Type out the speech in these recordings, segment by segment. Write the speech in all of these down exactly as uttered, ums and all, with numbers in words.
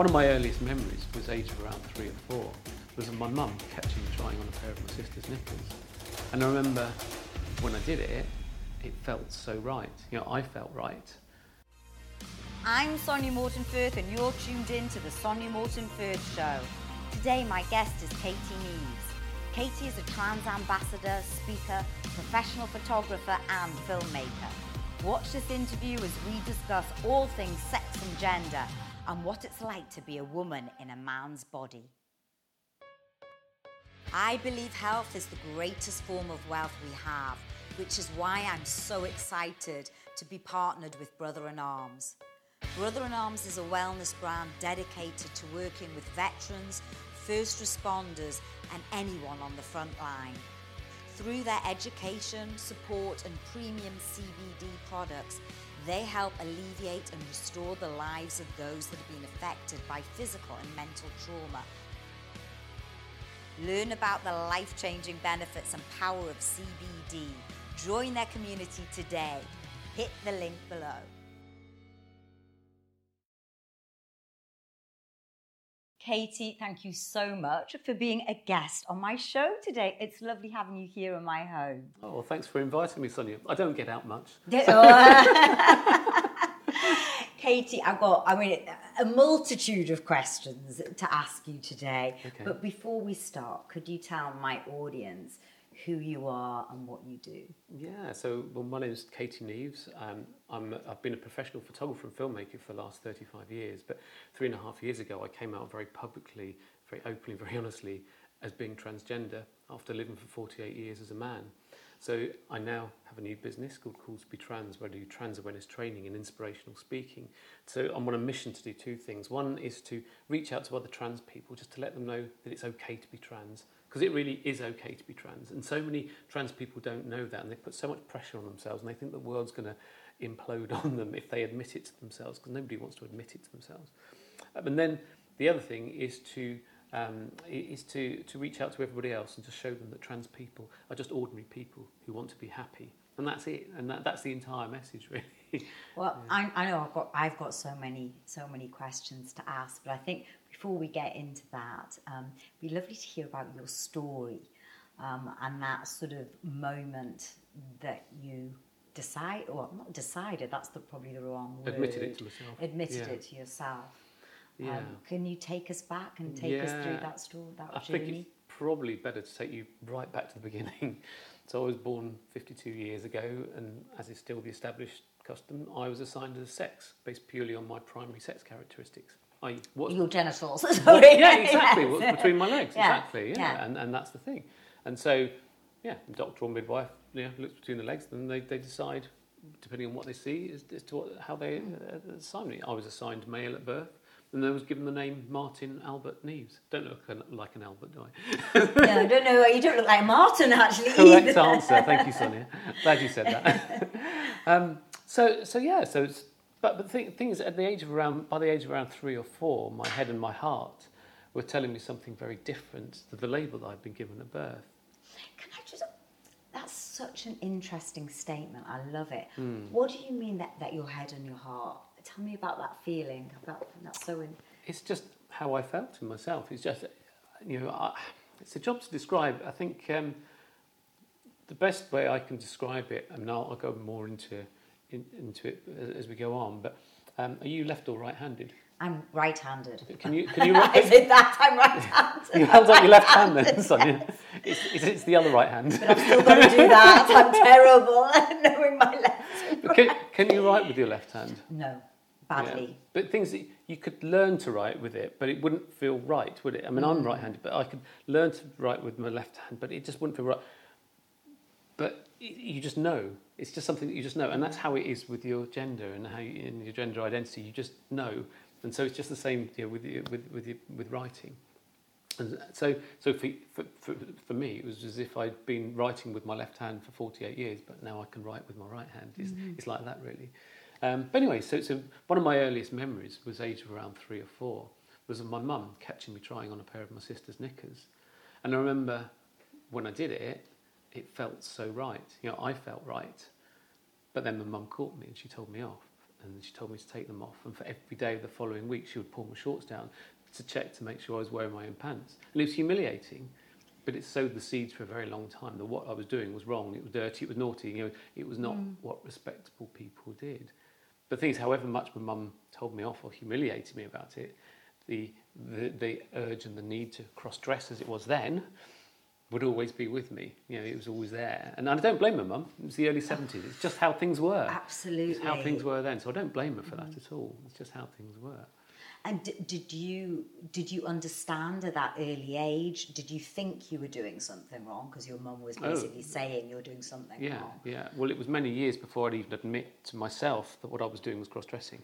One of my earliest memories was aged around three or four, was my mum catching me trying on a pair of my sister's knickers. And I remember when I did it, it felt so right. You know, I felt right. I'm Sonia Morton-Firth and you're tuned in to the Sonia Morton-Firth Show. Today my guest is Katie Neeves. Katie is a trans ambassador, speaker, professional photographer and filmmaker. Watch this interview as we discuss all things sex and gender and what it's like to be a woman in a man's body. I believe health is the greatest form of wealth we have, which is why I'm so excited to be partnered with Brothers N Arms. Brothers N Arms is a wellness brand dedicated to working with veterans, first responders and anyone on the front line. Through their education, support and premium C B D products, they help alleviate and restore the lives of those that have been affected by physical and mental trauma. Learn about the life-changing benefits and power of C B D. Join their community today. Hit the link below. Katie, thank you so much for being a guest on my show today. It's lovely having you here in my home. Oh, well, thanks for inviting me, Sonia. I don't get out much. Katie, I've got, I mean, a multitude of questions to ask you today. Okay. But before we start, could you tell my audience who you are and what you do? Yeah, so well, my name is Katie Neeves. Um, I'm, I've been a professional photographer and filmmaker for the last thirty-five years, but three and a half years ago I came out very publicly, very openly, very honestly as being transgender after living for forty-eight years as a man. So I now have a new business called Cool two B Trans, where I do trans awareness training and inspirational speaking. So I'm on a mission to do two things. One is to reach out to other trans people just to let them know that it's okay to be trans, because it really is okay to be trans. And so many trans people don't know that, and they put so much pressure on themselves, and they think the world's going to implode on them if they admit it to themselves, because nobody wants to admit it to themselves. Um, and then the other thing is to um, is to, to reach out to everybody else and just show them that trans people are just ordinary people who want to be happy. And that's it, and that, that's the entire message, really. Well, yeah. I, I know I've got I've got so many so many questions to ask, but I think before we get into that, um, it'd be lovely to hear about your story um, and that sort of moment that you decide, or well, not decided, that's the, probably the wrong word. Admitted it to myself. Admitted yeah. it to yourself. Yeah. Um, can you take us back and take yeah. us through that story, that I journey? Think it's probably better to take you right back to the beginning. So I was born fifty-two years ago, and as is still the established custom, I was assigned as a sex based purely on my primary sex characteristics. I, what's your genitals. What, yeah, exactly. Yes. What's between my legs, yeah. exactly. Yeah. yeah, and and that's the thing. And so, yeah, doctor or midwife, yeah, you know, looks between the legs, and they, they decide, depending on what they see, as, as to what, how they uh, assign me. I was assigned male at birth, and I was given the name Martin Albert Neeves. Don't look like an Albert, do I? No, I don't know. You don't look like Martin, actually. Correct either. Answer. Thank you, Sonia. Glad you said that. um, so, so yeah, so it's. But, but the thing, thing is, at the age of around, by the age of around three or four, my head and my heart were telling me something very different to the label that I'd been given at birth. Can I just... That's such an interesting statement. I love it. Mm. What do you mean that, that your head and your heart? Tell me about that feeling. About, that's so in... It's just how I felt in myself. It's just, you know, I, it's a job to describe. I think um, the best way I can describe it, and now I'll go more into... In, into it as we go on, but um, are you left or right-handed? I'm right-handed. Can you? Can you? I said that I'm right-handed. You held up your left hand then, Sonia. Yes. It's, it's, it's the other right hand. But I've still got to do that. I'm terrible at knowing my left. But can, can you write with your left hand? No, badly. Yeah. But things that you could learn to write with it, but it wouldn't feel right, would it? I mean, mm. I'm right-handed, but I could learn to write with my left hand, but it just wouldn't feel right. But you just know. It's just something that you just know. And that's how it is with your gender and how you, in your gender identity. You just know. And so it's just the same, you know, with, with, with, with writing. And so so for, for, for me, it was as if I'd been writing with my left hand for forty-eight years, but now I can write with my right hand. It's, mm-hmm. it's like that, really. Um, but anyway, so, so one of my earliest memories was aged around three or four, was my mum catching me trying on a pair of my sister's knickers. And I remember when I did it, it felt so right. You know, I felt right. But then my mum caught me and she told me off. and she told me to take them off. And for every day of the following week, she would pull my shorts down to check to make sure I was wearing my own pants. And it was humiliating, but it sowed the seeds for a very long time that what I was doing was wrong. It was dirty, it was naughty, you know, it was not mm. what respectable people did. But the thing is, however much my mum told me off or humiliated me about it, the, the, the urge and the need to cross-dress as it was then would always be with me. You know, it was always there. And I don't blame my mum. It was the early seventies. It's just how things were. Absolutely. It's how things were then. So I don't blame her for mm. that at all. It's just how things were. And d- did you did you understand at that early age? Did you think you were doing something wrong? Because your mum was basically oh, saying you're doing something yeah, wrong. Yeah, yeah. Well, it was many years before I'd even admit to myself that what I was doing was cross-dressing.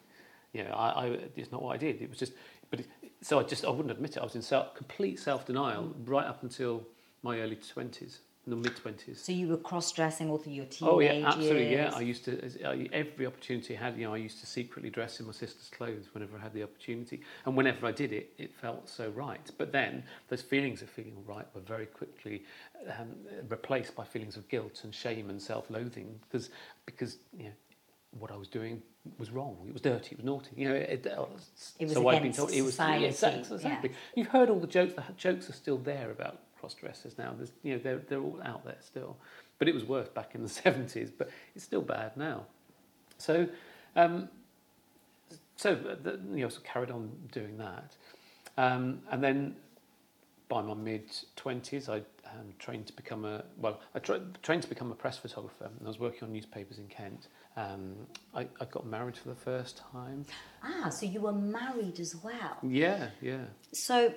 You know, I, I, it's not what I did. It was just... But it, so I just... I wouldn't admit it. I was in self, complete self-denial mm. right up until my early twenties, the mid-twenties. So you were cross-dressing all through your teenage years? Oh, yeah, absolutely, years. yeah. I used to... I, every opportunity I had, you know, I used to secretly dress in my sister's clothes whenever I had the opportunity. And whenever I did it, it felt so right. But then those feelings of feeling right were very quickly um, replaced by feelings of guilt and shame and self-loathing because, because you know, what I was doing was wrong. It was dirty. It was naughty. You know, it, it, it was so against I've been told, it was, society. Yeah, exactly. Yeah. You've heard all the jokes. The jokes are still there about cross-dressers now. There's, you know, they're they're all out there still. But it was worse back in the seventies. But it's still bad now. So, um, so the, you know, so carried on doing that, um, and then by my mid twenties, I um, trained to become a well, I tra- trained to become a press photographer, and I was working on newspapers in Kent. Um, I, I got married for the first time. Ah, so you were married as well. Yeah, yeah. So,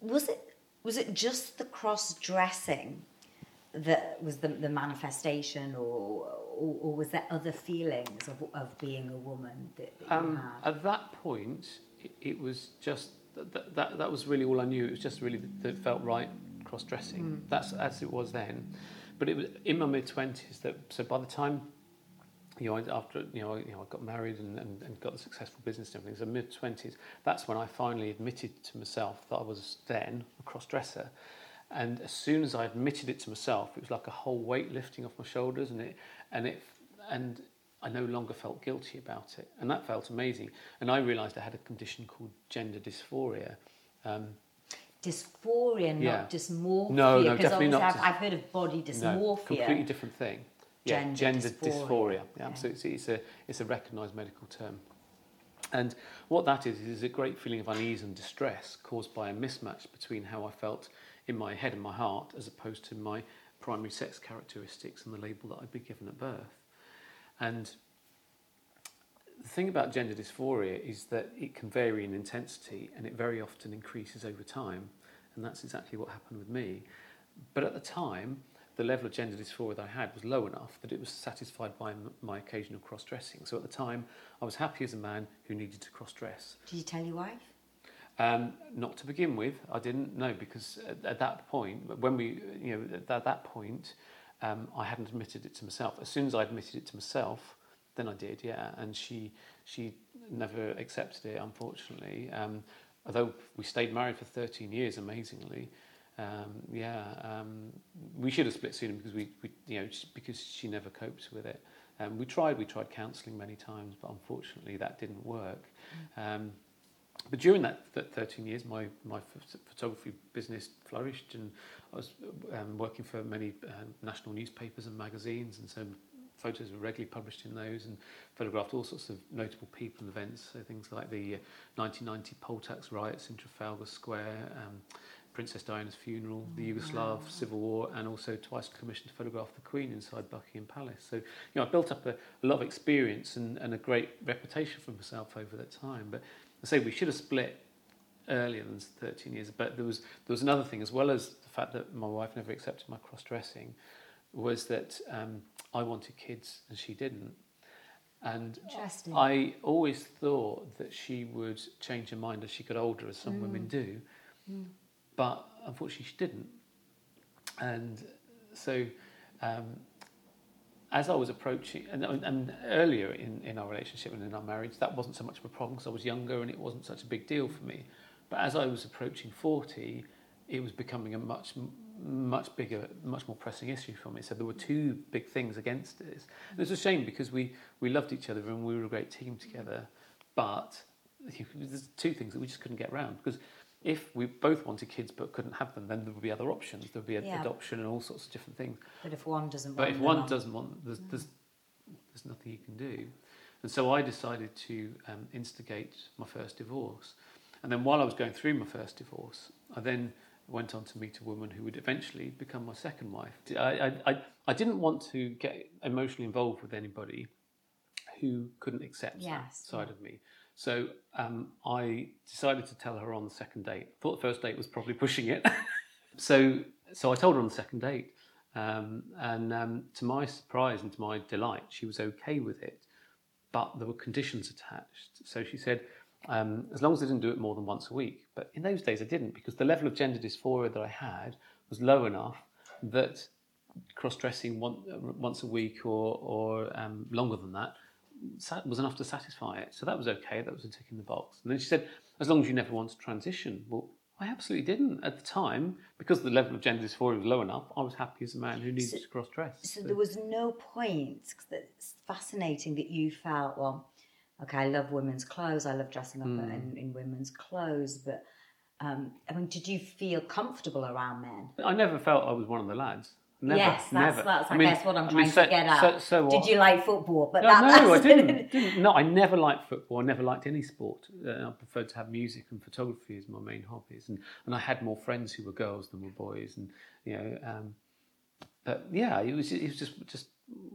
was it was it just the cross dressing that was the, the manifestation, or, or or was there other feelings of of being a woman that, that um, you had? At that point, it, it was just that, that that was really all I knew. It was just really that it felt right cross dressing. Mm. That's as it was then. But it was in my mid twenties that. So by the time. You know, after you know, you know, I got married and, and, and got a successful business and everything. So mid twenties, that's when I finally admitted to myself that I was then a cross-dresser. And as soon as I admitted it to myself, it was like a whole weight lifting off my shoulders, and it and it and I no longer felt guilty about it, and that felt amazing. And I realised I had a condition called gender dysphoria. Um, dysphoria, not yeah. dysmorphia. No, no, definitely not. I've, I've heard of body dysmorphia. No, completely different thing. Yeah, gender, gender dysphoria. dysphoria. Yeah, absolutely, it's a it's a recognised medical term, and what that is is a great feeling of unease and distress caused by a mismatch between how I felt in my head and my heart, as opposed to my primary sex characteristics and the label that I'd been given at birth. And the thing about gender dysphoria is that it can vary in intensity, and it very often increases over time, and that's exactly what happened with me. But at the time, the level of gender dysphoria that I had was low enough that it was satisfied by m- my occasional cross-dressing. So at the time, I was happy as a man who needed to cross-dress. Did you tell your wife? Um, not to begin with, I didn't know, because at, at that point, when we, you know, at, at that point, um, I hadn't admitted it to myself. As soon as I admitted it to myself, then I did, yeah. And she, she never accepted it, unfortunately. Um, although we stayed married for thirteen years, amazingly. Um, yeah, um, we should have split sooner because we, we you know, she, because she never copes with it. Um, we tried, we tried counselling many times, but unfortunately that didn't work. Um, but during that th- thirteen years, my my ph- photography business flourished, and I was um, working for many um, national newspapers and magazines, and so photos were regularly published in those, and photographed all sorts of notable people and events. So things like the nineteen ninety poll tax riots in Trafalgar Square. Um, Princess Diana's funeral, the Yugoslav wow. Civil War, and also twice commissioned to photograph the Queen inside Buckingham Palace. So, you know, I built up a, a lot of experience and, and a great reputation for myself over that time. But I say we should have split earlier than thirteen years. But there was there was another thing, as well as the fact that my wife never accepted my cross-dressing, was that um, I wanted kids and she didn't. And I always thought that she would change her mind as she got older, as some mm. women do. Mm. But unfortunately, she didn't. And so, um, as I was approaching, and, and earlier in, in our relationship and in our marriage, that wasn't so much of a problem because I was younger and it wasn't such a big deal for me. But as I was approaching forty, it was becoming a much much bigger, much more pressing issue for me. So there were two big things against us. And it's a shame because we, we loved each other and we were a great team together, but there's two things that we just couldn't get around, because if we both wanted kids but couldn't have them, then there would be other options. There would be a, yeah. adoption and all sorts of different things. But if one doesn't want them... But if one doesn't want them, there's, no. there's, there's nothing you can do. And so I decided to um, instigate my first divorce. And then while I was going through my first divorce, I then went on to meet a woman who would eventually become my second wife. I, I, I didn't want to get emotionally involved with anybody who couldn't accept yes. that side of me. So um, I decided to tell her on the second date. I thought the first date was probably pushing it. so so I told her on the second date. Um, and um, to my surprise and to my delight, she was okay with it. But there were conditions attached. So she said, um, as long as I didn't do it more than once a week. But in those days I didn't, because the level of gender dysphoria that I had was low enough that cross-dressing one, once a week or, or um, longer than that was enough to satisfy it. So that was okay, that was a tick in the box. And then she said, as long as you never want to transition. Well, I absolutely didn't. At the time, because the level of gender dysphoria was low enough, I was happy as a man who needed so, to cross-dress. So, so there was no point, cause it's fascinating that you felt, well, okay, I love women's clothes, I love dressing up mm. in, in women's clothes, but, um, I mean, did you feel comfortable around men? I never felt I was one of the lads. Never, yes, that's, never. that's I, I mean, guess what I'm trying I mean, so, to get at. So, so Did you like football? But no, that, no I didn't, didn't. No, I never liked football. I never liked any sport. Uh, I preferred to have music and photography as my main hobbies. And, and I had more friends who were girls than were boys. And you know, um, but yeah, it was it was just just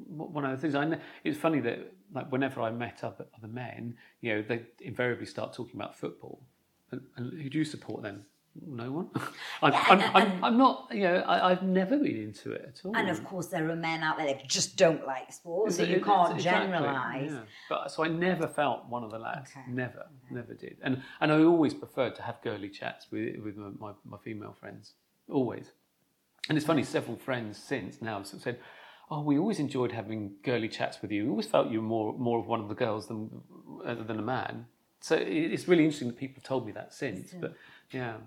one of the things. I know, it's funny that like whenever I met other other men, you know, they invariably start talking about football. And, and who do you support then? No one. I'm, yeah, and, I'm, I'm, I'm not, you know, I, I've never been into it at all. And of course there are men out there that just don't like sports, so you it, can't exactly, generalise. Yeah. But So I never felt one of the lads, okay. never, okay. never did. And and I always preferred to have girly chats with with my, my, my female friends, always. And it's funny, several friends since now have sort of said, oh, we always enjoyed having girly chats with you. We always felt you were more, more of one of the girls than uh, than a man. So it's really interesting that people have told me that since, but yeah.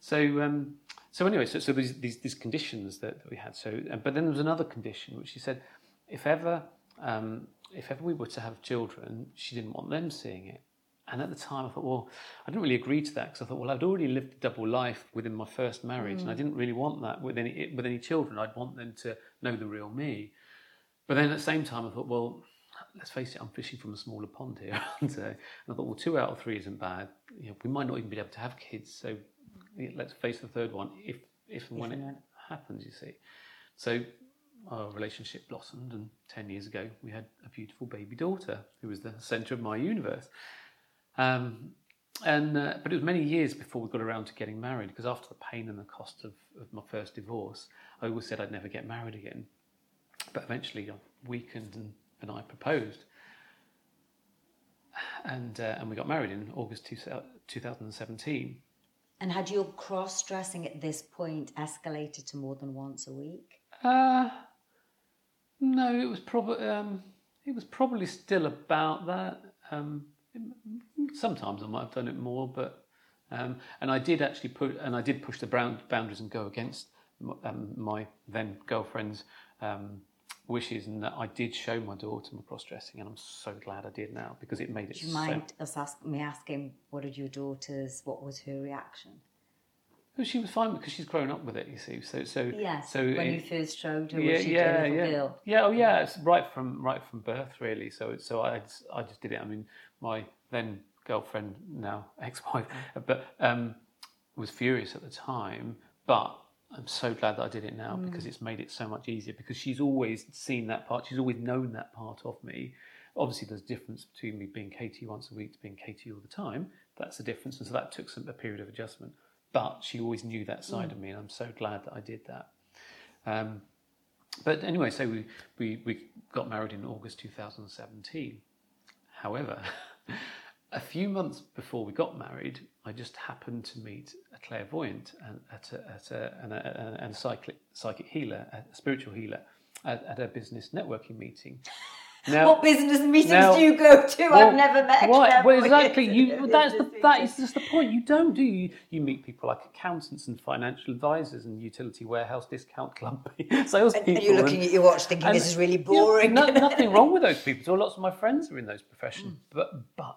So um, so anyway, so, so these, these these conditions that, that we had. So, but then there was another condition, which she said, if ever um, if ever we were to have children, she didn't want them seeing it. And at the time, I thought, well, I didn't really agree to that because I thought, well, I'd already lived a double life within my first marriage, mm. and I didn't really want that with any with any children. I'd want them to know the real me. But then at the same time, I thought, well, let's face it, I'm fishing from a smaller pond here, aren't I? And I thought, well, two out of three isn't bad. You know, we might not even be able to have kids, so let's face the third one if, if and when if it not. happens, you see. So our relationship blossomed, and ten years ago, we had a beautiful baby daughter who was the centre of my universe. Um, and uh, but it was many years before we got around to getting married, because after the pain and the cost of, of my first divorce, I always said I'd never get married again. But eventually, I weakened and And I proposed, and uh, and we got married in August two thousand seventeen. And had your cross-dressing at this point escalated to more than once a week? Uh, no, it was probably um, it was probably still about that. Um, it, sometimes I might have done it more, but um, and I did actually put and I did push the boundaries and go against um, my then girlfriend's Um, wishes, and that I did show my daughter my cross-dressing, and I'm so glad I did now, because it made it Do you so... mind us ask, me asking, what did your daughter's, what was her reaction? Well, she was fine, because she's grown up with it, you see, so... so yes, so when it, you first showed her, yeah, was she yeah, a little yeah. girl? Yeah, oh yeah, it's right from right from birth, really, so so I, I just did it. I mean, my then girlfriend, now ex-wife, but um, was furious at the time, but I'm so glad that I did it now, because it's made it so much easier, because she's always seen that part. She's always known that part of me. Obviously, there's a difference between me being Katie once a week to being Katie all the time. That's the difference. And so that took some, a period of adjustment. But she always knew that side mm. of me, and I'm so glad that I did that. Um, but anyway, so we, we, we got married in August two thousand seventeen. However, a few months before we got married, I just happened to meet a clairvoyant and at a, at a, and a, and a psychic, psychic healer, a spiritual healer, at, at a business networking meeting. Now, what business meetings now, do you go to? Well, I've never met. What, well, exactly. You, that's the, that is just the point. You don't do. You, you meet people like accountants and financial advisors and utility warehouse discount club salespeople. And you're looking and, at your watch thinking, and, this is really boring. You know, no, nothing wrong with those people. So lots of my friends are in those professions. Mm. But but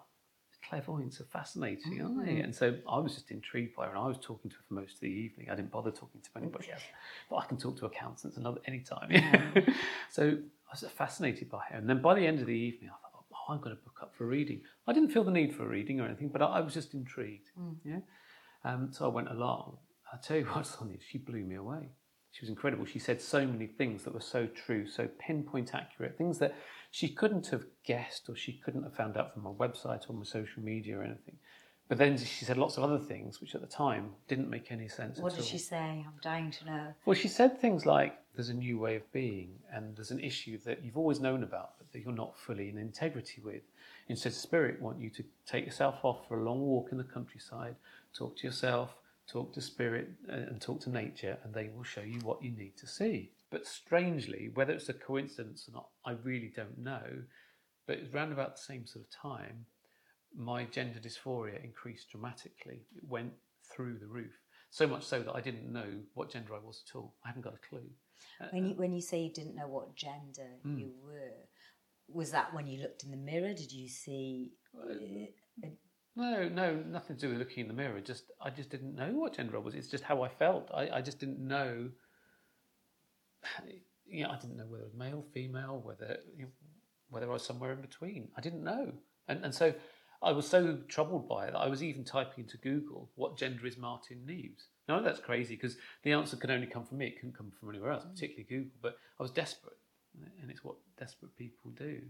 clairvoyants are fascinating, aren't they? Mm. And so I was just intrigued by her, and I was talking to her for most of the evening. I didn't bother talking to anybody else. But I can talk to accountants another any time. Mm. So I was fascinated by her. And then by the end of the evening, I thought, oh, I'm going to book up for reading. I didn't feel the need for a reading or anything, but I, I was just intrigued. Mm. Yeah? Um, so I went along. I'll tell you what, Sonia, she blew me away. She was incredible. She said so many things that were so true, so pinpoint accurate, things that she couldn't have guessed or she couldn't have found out from my website or my social media or anything. But then she said lots of other things, which at the time didn't make any sense at all. What did she say? I'm dying to know. Well, she said things like, there's a new way of being, and there's an issue that you've always known about, but that you're not fully in integrity with. Instead, Spirit want you to take yourself off for a long walk in the countryside, talk to yourself, talk to Spirit, and talk to nature, and they will show you what you need to see. But strangely, whether it's a coincidence or not, I really don't know, but it's round about the same sort of time, my gender dysphoria increased dramatically. It went through the roof, so much so that I didn't know what gender I was at all. I hadn't got a clue. When you, when you say you didn't know what gender mm. you were, was that when you looked in the mirror? Did you see? Uh, uh, no, no, nothing to do with looking in the mirror. Just I just didn't know what gender I was. It's just how I felt. I, I just didn't know. You know, I didn't know whether it was male, female, whether you know, whether I was somewhere in between. I didn't know, and and so. I was so troubled by it that I was even typing into Google, what gender is Martin Neeves? Now, that's crazy because the answer could only come from me. It couldn't come from anywhere else, particularly Google. But I was desperate, and it's what desperate people do.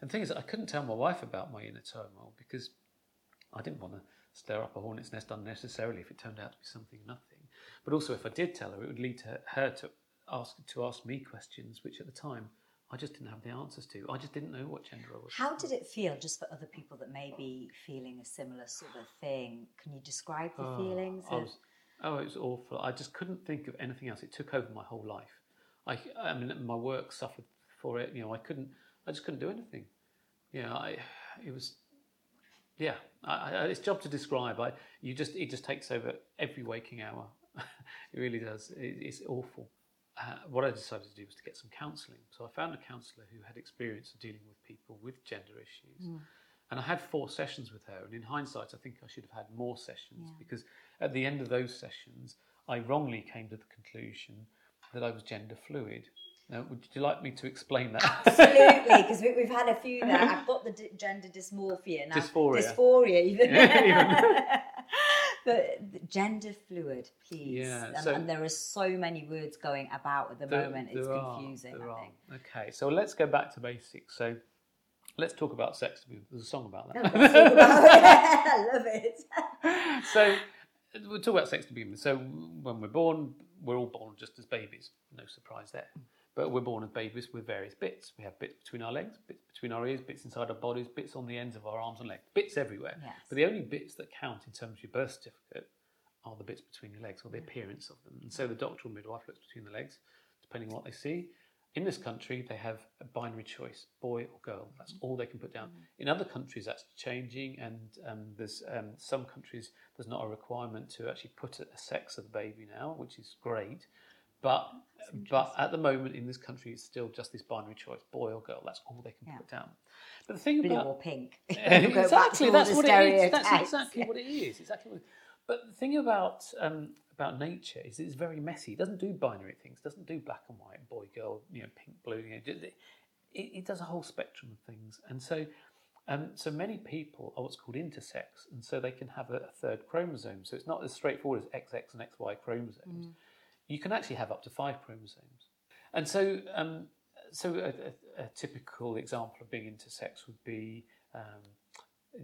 And the thing is, I couldn't tell my wife about my inner turmoil because I didn't want to stir up a hornet's nest unnecessarily if it turned out to be something nothing. But also, if I did tell her, it would lead to her to ask to ask me questions, which at the time, I just didn't have the answers to. I just didn't know what gender I was. How did it feel, just for other people that may be feeling a similar sort of thing? Can you describe the oh, feelings? I was, oh, it was awful. I just couldn't think of anything else. It took over my whole life. I, I mean, my work suffered for it. You know, I couldn't. I just couldn't do anything. You know, I. It was. Yeah, I, I, it's job to describe. I. You just. It just takes over every waking hour. It really does. It, it's awful. Uh, what I decided to do was to get some counselling. So I found a counsellor who had experience of dealing with people with gender issues. Mm. And I had four sessions with her. And in hindsight, I think I should have had more sessions yeah. because at the end of those sessions, I wrongly came to the conclusion that I was gender fluid. Now, would you like me to explain that? Absolutely, because we, we've had a few there. I've got the d- gender dysmorphia now. Dysphoria. Dysphoria, even. Yeah, even. But gender fluid, please. Yeah, and, so and there are so many words going about at the there, moment. It's confusing, are, I think. Are. Okay, so let's go back to basics. So let's talk about sex. There's a song about that. Let's talk about it. I love it. So we'll talk about sex to begin with. So when we're born, we're all born just as babies. No surprise there. But we're born as babies with various bits. We have bits between our legs, bits between our ears, bits inside our bodies, bits on the ends of our arms and legs, bits everywhere. Yes. But the only bits that count in terms of your birth certificate are the bits between your legs or the appearance of them. And so the doctor or midwife looks between the legs, depending on what they see. In this country, they have a binary choice, boy or girl. That's all they can put down. In other countries, that's changing, and um, there's um, some countries, there's not a requirement to actually put a sex of the baby now, which is great. But but at the moment in this country, it's still just this binary choice, boy or girl. That's all they can yeah. put down. But the thing Blue about... Blue or pink. Exactly, that's what it is. That's exactly what it is. Exactly what it is. But the thing about um, about nature is it's very messy. It doesn't do binary things. It doesn't do black and white, boy, girl, you know, pink, blue. You know, it, it does a whole spectrum of things. And so, um, so many people are what's called intersex, and so they can have a, a third chromosome. So it's not as straightforward as X X and X Y chromosomes. Mm. You can actually have up to five chromosomes. And so um, so a, a, a typical example of being intersex would be, um,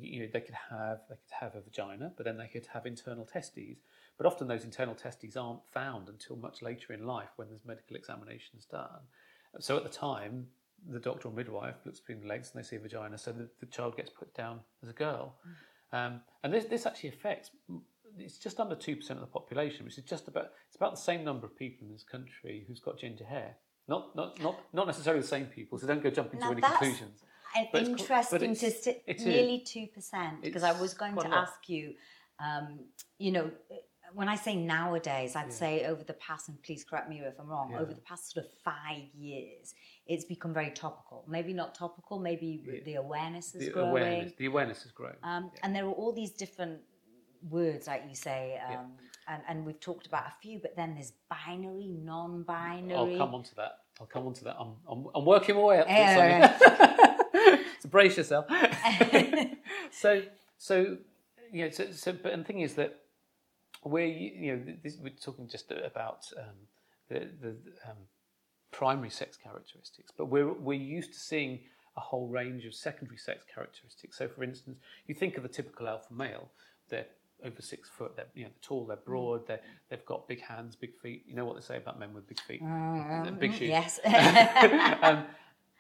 you know, they could have they could have a vagina, but then they could have internal testes. But often those internal testes aren't found until much later in life when there's medical examinations done. So at the time, the doctor or midwife looks between the legs and they see a vagina, so the, the child gets put down as a girl. Um, and this this actually affects... It's just under two percent of the population, which is just about, it's about the same number of people in this country who's got ginger hair. Not not not not necessarily the same people, so don't go jumping now to any that's conclusions. An but interesting it's, it's, sti- it nearly two percent. Because I was going to ask you, um, you know, when I say nowadays, I'd yeah. say over the past, and please correct me if I'm wrong, yeah. over the past sort of five years, it's become very topical. Maybe not topical, maybe yeah. the awareness is the growing. Awareness, the awareness is growing. Um, yeah. And there are all these different words, like you say, um, yeah. and, and we've talked about a few, but then there's binary, non-binary. I'll come on to that. I'll come on to that. I'm, I'm, I'm working my way up to something. So brace yourself. so, so, you know, so, so, but and the thing is that where you, you know, this, we're talking just about um, the, the um, primary sex characteristics, but we're we're used to seeing a whole range of secondary sex characteristics. So, for instance, you think of the typical alpha male. They're over six foot. They're, you know, they're tall. They're broad. They they've got big hands, big feet. You know what they say about men with big feet, um, big shoes. Yes. um,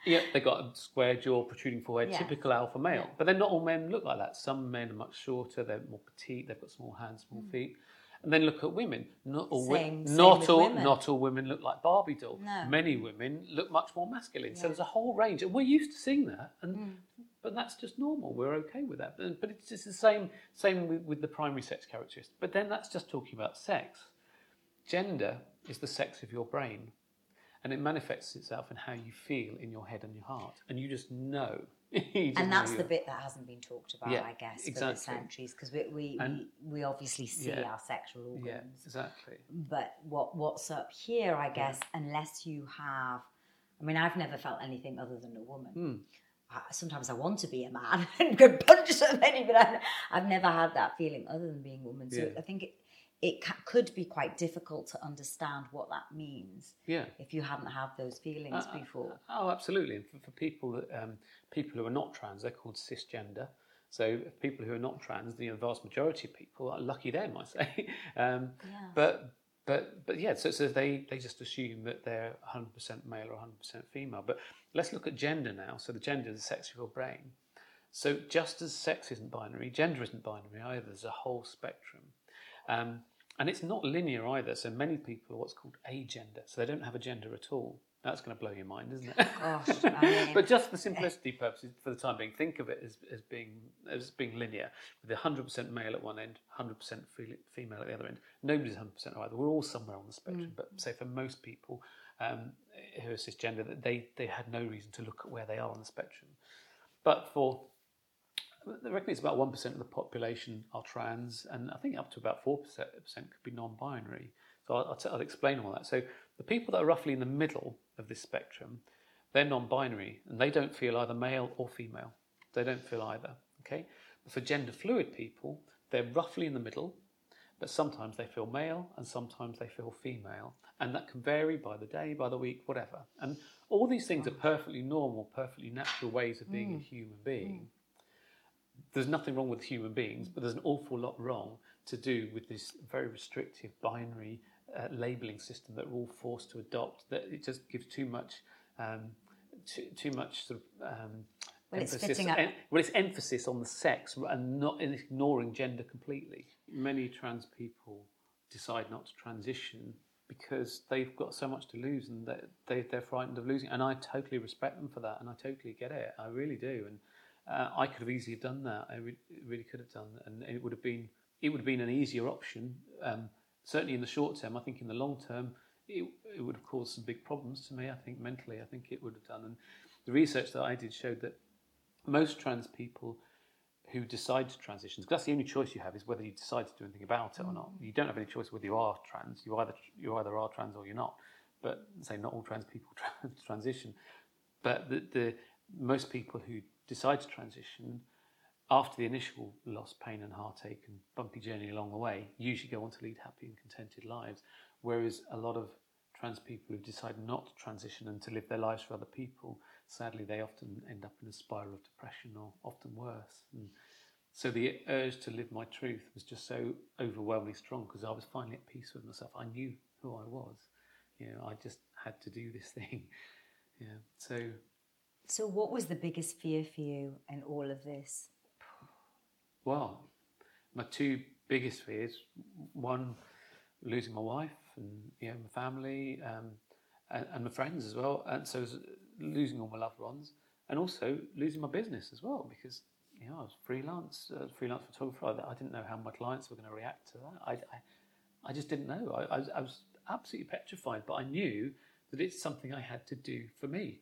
yeah, they've got a square jaw, protruding forehead, yeah. typical alpha male. Yeah. But then not all men look like that. Some men are much shorter. They're more petite. They've got small hands, small mm. feet. And then look at women. Not all, same, wi- same not all, women. Not all women look like Barbie doll. No. Many women look much more masculine. Yeah. So there's a whole range, and we're used to seeing that. And mm. but that's just normal. We're okay with that. But, but it's just the same same with, with the primary sex characteristics. But then that's just talking about sex. Gender is the sex of your brain, and it manifests itself in how you feel in your head and your heart, and you just know. you just and that's know the bit that hasn't been talked about, yeah, I guess, exactly. for the centuries, because we we, we we obviously see yeah, our sexual organs. Yeah, exactly. But what what's up here, I guess, yeah. unless you have... I mean, I've never felt anything other than a woman. Mm. Sometimes I want to be a man and go punch somebody, but I've, I've never had that feeling other than being a woman. So yeah. I think it it ca- could be quite difficult to understand what that means. Yeah. If you haven't had those feelings uh, before. Uh, oh, absolutely. And for, for people that, um, people who are not trans, they're called cisgender. So people who are not trans, the vast majority of people are lucky them, I say. Um, yeah. But but but yeah. So so they they just assume that they're one hundred percent male or one hundred percent female, but. Let's look at gender now. So the gender is the sex of your brain. So just as sex isn't binary, gender isn't binary either. There's a whole spectrum. Um, and it's not linear either. So many people are what's called agender. So they don't have a gender at all. That's going to blow your mind, isn't it? Gosh, I mean, but just for simplicity purposes, for the time being, think of it as, as being as being linear. With one hundred percent male at one end, one hundred percent female at the other end. Nobody's one hundred percent either. We're all somewhere on the spectrum. Mm. But say for most people... Um, who are cisgender, that they, they had no reason to look at where they are on the spectrum. But for, I reckon it's about one percent of the population are trans, and I think up to about four percent could be non-binary. So I'll, I'll, t- I'll explain all that. So the people that are roughly in the middle of this spectrum, they're non-binary, and they don't feel either male or female. They don't feel either, okay? But for gender-fluid people, they're roughly in the middle, but sometimes they feel male and sometimes they feel female. And that can vary by the day, by the week, whatever. And all these things are perfectly normal, perfectly natural ways of being mm. a human being. Mm. There's nothing wrong with human beings, but there's an awful lot wrong to do with this very restrictive binary uh, labelling system that we're all forced to adopt. That it just gives too much, um, too, too much sort of... Um, Well it's, emphasis, up. En- well, it's emphasis on the sex and not in ignoring gender completely. Many trans people decide not to transition because they've got so much to lose and they, they, they're frightened of losing. And I totally respect them for that, and I totally get it. I really do. And uh, I could have easily done that. I re- really could have done that. And it would have been it would have been an easier option. Um, certainly in the short term. I think in the long term, it, it would have caused some big problems to me. I think mentally, I think it would have done. And the research that I did showed that most trans people who decide to transition, because that's the only choice you have, is whether you decide to do anything about it or not. You don't have any choice whether you are trans. You either you either are trans or you're not. But say not all trans people transition. But the, the most people who decide to transition, after the initial loss, pain and heartache and bumpy journey along the way, usually go on to lead happy and contented lives. Whereas a lot of trans people who decide not to transition and to live their lives for other people, sadly, they often end up in a spiral of depression, or often worse. And so the urge to live my truth was just so overwhelmingly strong because I was finally at peace with myself. I knew who I was. You know, I just had to do this thing. Yeah. So. So, what was the biggest fear for you in all of this? Well, my two biggest fears: one, losing my wife and you know my family. Um, and, and my friends as well. And so I was losing all my loved ones, and also losing my business as well, because you know I was freelance, uh, freelance photographer. I didn't know how my clients were going to react to that. I, I, I just didn't know. I, I, was, I was absolutely petrified, but I knew that it's something I had to do for me.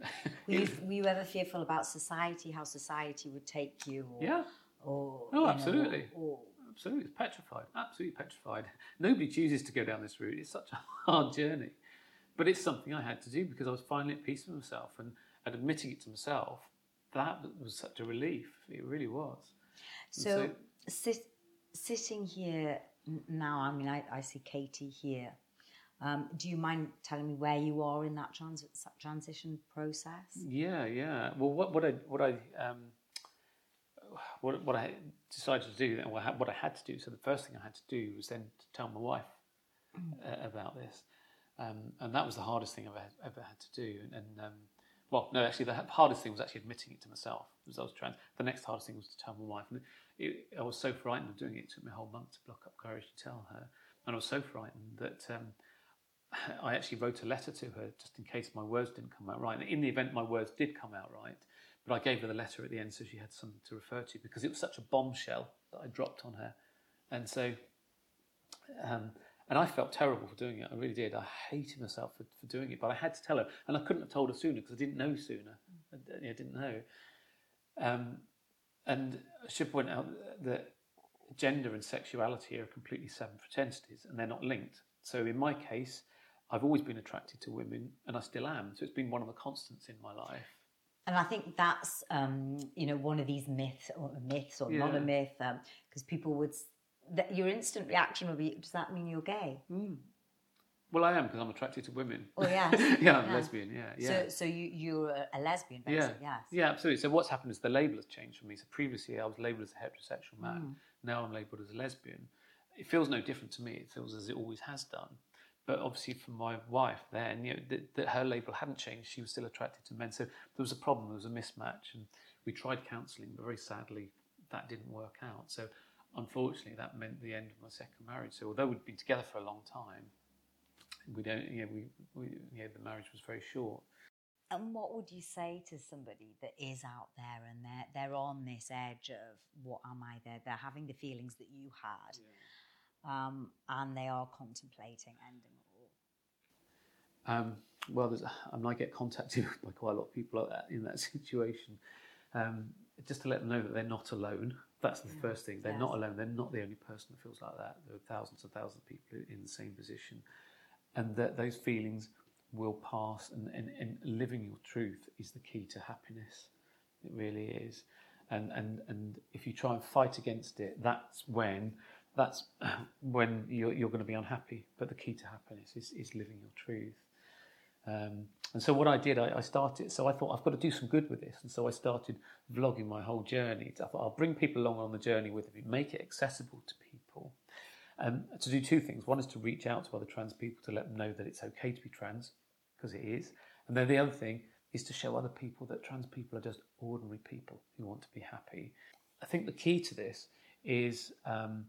were, you, were you ever fearful about society, how society would take you? Or, yeah. Or, oh, you absolutely. Know, or, absolutely, it's petrified. Absolutely petrified. Nobody chooses to go down this route. It's such a hard journey, but it's something I had to do because I was finally at peace with myself, and, and admitting it to myself, that was such a relief. It really was. So, so sit, sitting here now, I mean, I, I see Katie here. Um, do you mind telling me where you are in that trans- transition process? Yeah, yeah. Well, what, what I what I um, what, what I decided to do, then, what I had to do. So the first thing I had to do was then to tell my wife uh, about this, um, and that was the hardest thing I've ever, ever had to do. And, and um, well, no, actually, the hardest thing was actually admitting it to myself, because I was trans. The next hardest thing was to tell my wife, and it, I was so frightened of doing it. It took me a whole month to block up courage to tell her, and I was so frightened that. Um, I actually wrote a letter to her just in case my words didn't come out right. And in the event my words did come out right, but I gave her the letter at the end so she had something to refer to, because it was such a bombshell that I dropped on her. And so, um, and I felt terrible for doing it. I really did. I hated myself for, for doing it, but I had to tell her. And I couldn't have told her sooner because I didn't know sooner. I, I didn't know. Um, and I should point out that gender and sexuality are completely separate entities and they're not linked. So in my case, I've always been attracted to women, and I still am. So it's been one of the constants in my life. And I think that's, um, you know, one of these myths or myths or yeah. not a myth, because um, people would, that your instant reaction would be, does that mean you're gay? Mm. Well, I am, because I'm attracted to women. Oh, yes. yeah, I'm yeah. a lesbian, yeah. yeah. So so you, you're a lesbian, basically, yeah. yes. Yeah, absolutely. So what's happened is the label has changed for me. So previously I was labelled as a heterosexual man. Mm. Now I'm labelled as a lesbian. It feels no different to me. It feels as it always has done. But obviously for my wife then, you know, that th- her label hadn't changed. She was still attracted to men. So there was a problem, there was a mismatch. And we tried counselling, but very sadly, that didn't work out. So unfortunately, that meant the end of my second marriage. So although we'd been together for a long time, we don't, you know, we, we, you know, the marriage was very short. And what would you say to somebody that is out there and they're, they're on this edge of, what am I? They're, they're having the feelings that you had. Yeah. Um, and they are contemplating ending it all. Um, well, there's, I, mean, I get contacted by quite a lot of people like that, in that situation. Um, just to let them know that they're not alone. That's the yeah. first thing. They're yes. not alone. They're not the only person that feels like that. There are thousands and thousands of people in the same position. And that those feelings will pass. And, and, and living your truth is the key to happiness. It really is. And, and, and if you try and fight against it, that's when... That's when you're, you're going to be unhappy. But the key to happiness is, is living your truth. Um, and so what I did, I, I started, so I thought, I've got to do some good with this. And so I started vlogging my whole journey. I thought, I'll bring people along on the journey with me, make it accessible to people. Um, to do two things. One is to reach out to other trans people to let them know that it's okay to be trans, because it is. And then the other thing is to show other people that trans people are just ordinary people who want to be happy. I think the key to this is... Um,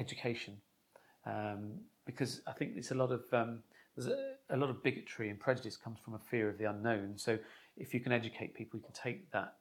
education, um, because I think it's a lot of um, there's a, a lot of bigotry and prejudice comes from a fear of the unknown. So if you can educate people, you can take that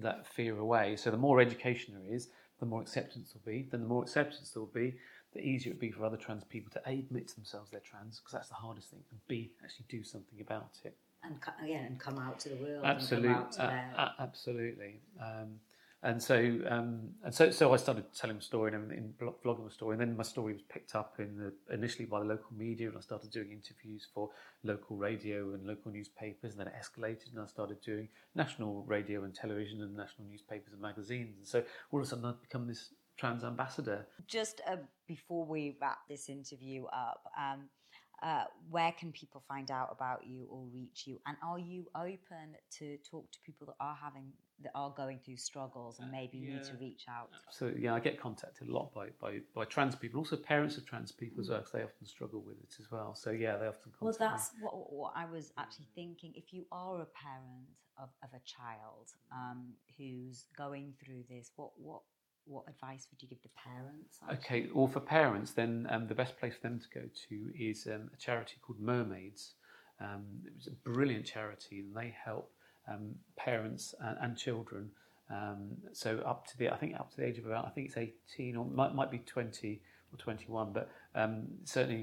that fear away. So the more education there is, the more acceptance there'll be. Then the more acceptance there'll be, the easier it'll be for other trans people to A, admit to themselves they're trans, because that's the hardest thing, and B, actually do something about it. And yeah, and come out to the world. Absolutely, and come out to their... uh, absolutely. Um, And so, um, and so, so I started telling my story and, and vlogging my story, and then my story was picked up in the, initially by the local media, and I started doing interviews for local radio and local newspapers, and then it escalated, and I started doing national radio and television and national newspapers and magazines. And so, all of a sudden, I've become this trans ambassador. Just uh, before we wrap this interview up, um, uh, where can people find out about you or reach you? And are you open to talk to people that are having that are going through struggles and maybe uh, yeah, need to reach out? Absolutely, yeah, I get contacted a lot by, by, by trans people, also parents of trans people as well, because they often struggle with it as well. So yeah, they often contact Well, that's me. What, what I was actually thinking. If you are a parent of, of a child um, who's going through this, what, what, what advice would you give the parents? Actually? Okay, or for parents, then um, the best place for them to go to is um, a charity called Mermaids, Um, it was a brilliant charity, and they help um, parents and, and children. Um, so up to the, I think up to the age of about, I think it's eighteen or might, might be twenty or twenty-one, but um, certainly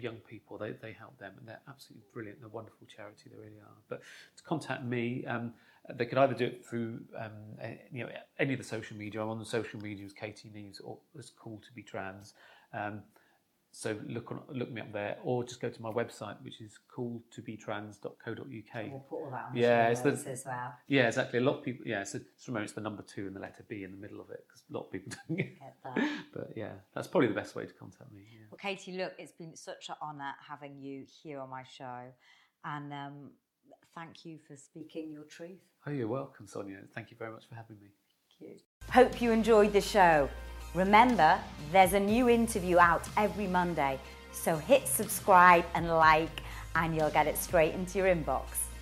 young people, they, they help them, and they're absolutely brilliant. They're a wonderful charity, they really are. But to contact me, um, they could either do it through um, you know, any of the social media. I'm on the social media as Katie Neeves or as Cool to B Trans. Um, so look on, look me up there, or just go to my website, which is cool to b trans dot co dot u k. And we'll put all that on the yeah, show notes as well. Yeah, exactly. A lot of people, yeah, so just remember it's the number two and the letter B in the middle of it, because a lot of people don't get, get that. But yeah, that's probably the best way to contact me. Yeah. Well, Katie, look, it's been such an honour having you here on my show, and um, thank you for speaking your truth. Oh, you're welcome, Sonia. Thank you very much for having me. Thank you. Hope you enjoyed the show. Remember, there's a new interview out every Monday, so hit subscribe and like, and you'll get it straight into your inbox.